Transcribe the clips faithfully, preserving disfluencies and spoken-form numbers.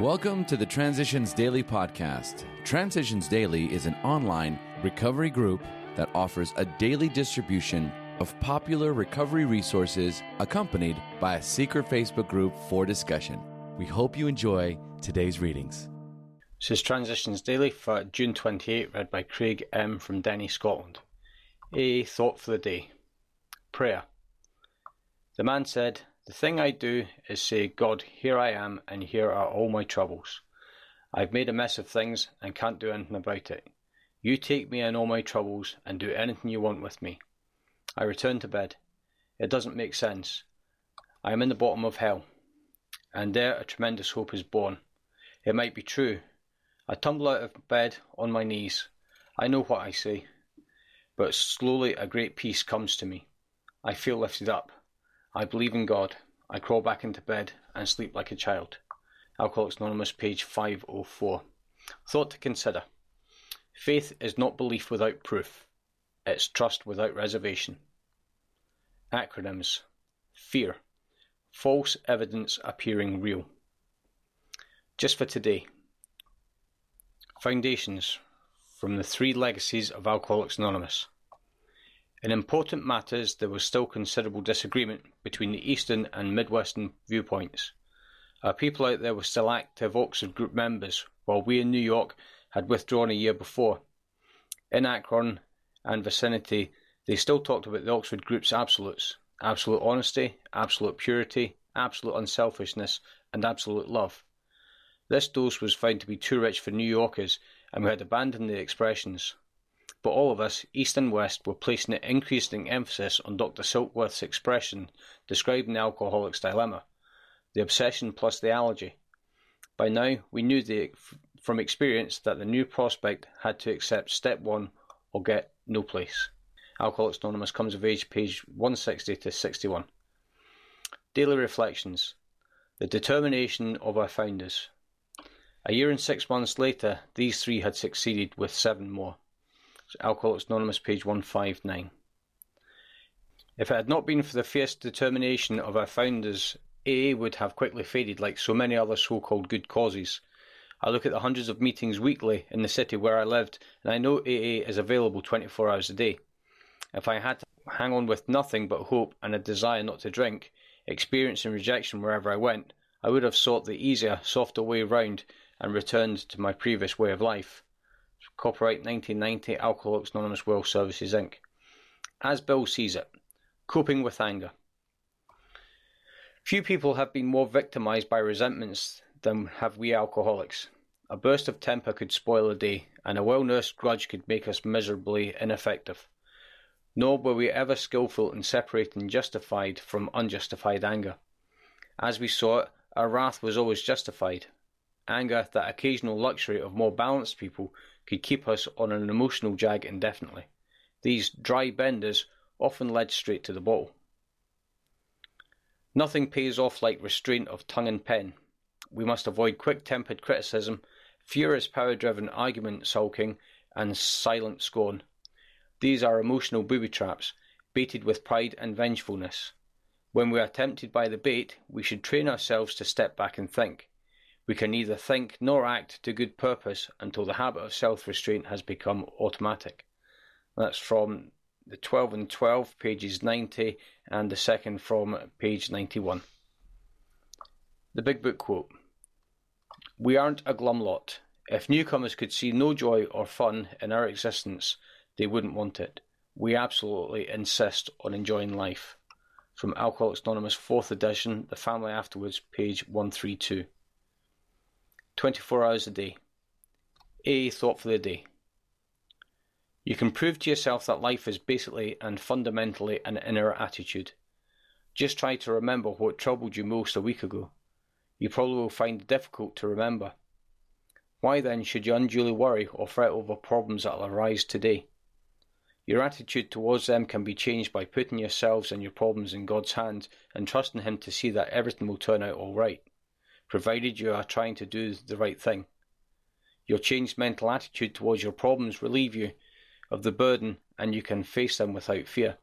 Welcome to the Transitions Daily podcast. Transitions Daily is an online recovery group that offers a daily distribution of popular recovery resources accompanied by a secret Facebook group for discussion. We hope you enjoy today's readings. This is Transitions Daily for June twenty-eighth, read by Craig M. from Denny, Scotland. A thought for the day. Prayer. The man said, "The thing I do is say, God, here I am, and here are all my troubles. I've made a mess of things and can't do anything about it. You take me and all my troubles and do anything you want with me." I return to bed. It doesn't make sense. I am in the bottom of hell. And there a tremendous hope is born. It might be true. I tumble out of bed on my knees. I know what I say. But slowly a great peace comes to me. I feel lifted up. I believe in God. I crawl back into bed and sleep like a child. Alcoholics Anonymous, page five oh four. Thought to consider. Faith is not belief without proof. It's trust without reservation. Acronyms. Fear. False evidence appearing real. Just for today. Foundations from the three legacies of Alcoholics Anonymous. In important matters, there was still considerable disagreement between the Eastern and Midwestern viewpoints. Our people out there were still active Oxford Group members, while we in New York had withdrawn a year before. In Akron and vicinity, they still talked about the Oxford Group's absolutes: absolute honesty, absolute purity, absolute unselfishness, and absolute love. This dose was found to be too rich for New Yorkers, and we had abandoned the expressions. But all of us, East and West, were placing an increasing emphasis on Doctor Silkworth's expression described in the Alcoholic's Dilemma, the obsession plus the allergy. By now, we knew the, from experience that the new prospect had to accept step one or get no place. Alcoholics Anonymous Comes of Age, page one sixty to sixty-one. Daily Reflections. The determination of our founders. A year and six months later, these three had succeeded with seven more. Alcoholics Anonymous, page one fifty-nine. If it had not been for the fierce determination of our founders, A A would have quickly faded like so many other so-called good causes. I look at the hundreds of meetings weekly in the city where I lived, and I know A A is available twenty-four hours a day. If I had to hang on with nothing but hope and a desire not to drink, experience and rejection wherever I went, I would have sought the easier, softer way round and returned to my previous way of life. Copyright nineteen ninety, Alcoholics Anonymous World Services Incorporated. As Bill sees it, coping with anger. Few people have been more victimised by resentments than have we alcoholics. A burst of temper could spoil a day, and a well-nursed grudge could make us miserably ineffective. Nor were we ever skillful in separating justified from unjustified anger. As we saw it, our wrath was always justified. Anger, that occasional luxury of more balanced people, could keep us on an emotional jag indefinitely. These dry benders often led straight to the bottle. Nothing pays off like restraint of tongue and pen. We must avoid quick-tempered criticism, furious power-driven argument sulking, and silent scorn. These are emotional booby traps, baited with pride and vengefulness. When we are tempted by the bait, we should train ourselves to step back and think. We can neither think nor act to good purpose until the habit of self-restraint has become automatic. That's from the twelve and twelve, pages ninety, and the second from page ninety-one. The Big Book quote. "We aren't a glum lot. If newcomers could see no joy or fun in our existence, they wouldn't want it. We absolutely insist on enjoying life." From Alcoholics Anonymous, fourth edition, The Family Afterwards, page one thirty-two. twenty-four hours a day. A thought for the day. You can prove to yourself that life is basically and fundamentally an inner attitude. Just try to remember what troubled you most a week ago. You probably will find it difficult to remember. Why then should you unduly worry or fret over problems that will arise today? Your attitude towards them can be changed by putting yourselves and your problems in God's hands and trusting Him to see that everything will turn out all right, provided you are trying to do the right thing. Your changed mental attitude towards your problems relieve you of the burden, and you can face them without fear.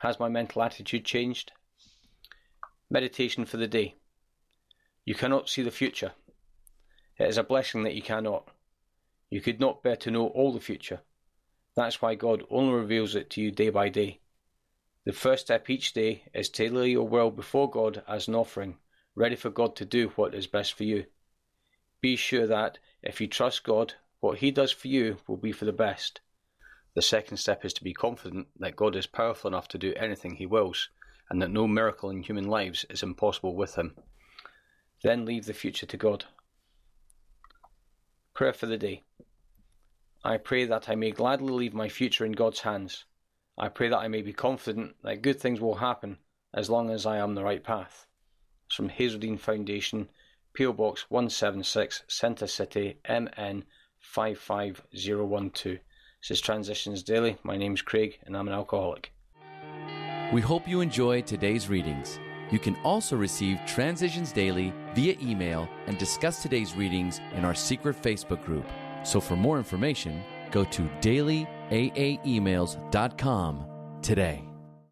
Has my mental attitude changed? Meditation for the day. You cannot see the future. It is a blessing that you cannot. You could not bear to know all the future. That's why God only reveals it to you day by day. The first step each day is to lay your will before God as an offering, ready for God to do what is best for you. Be sure that, if you trust God, what He does for you will be for the best. The second step is to be confident that God is powerful enough to do anything He wills, and that no miracle in human lives is impossible with Him. Then leave the future to God. Prayer for the day. I pray that I may gladly leave my future in God's hands. I pray that I may be confident that good things will happen as long as I am on the right path. It's from Hazelden Foundation, P O Box one seven six, Centre City, M N five five zero one two. This is Transitions Daily. My name's Craig and I'm an alcoholic. We hope you enjoy today's readings. You can also receive Transitions Daily via email and discuss today's readings in our secret Facebook group. So for more information, go to daily a a emails dot com today.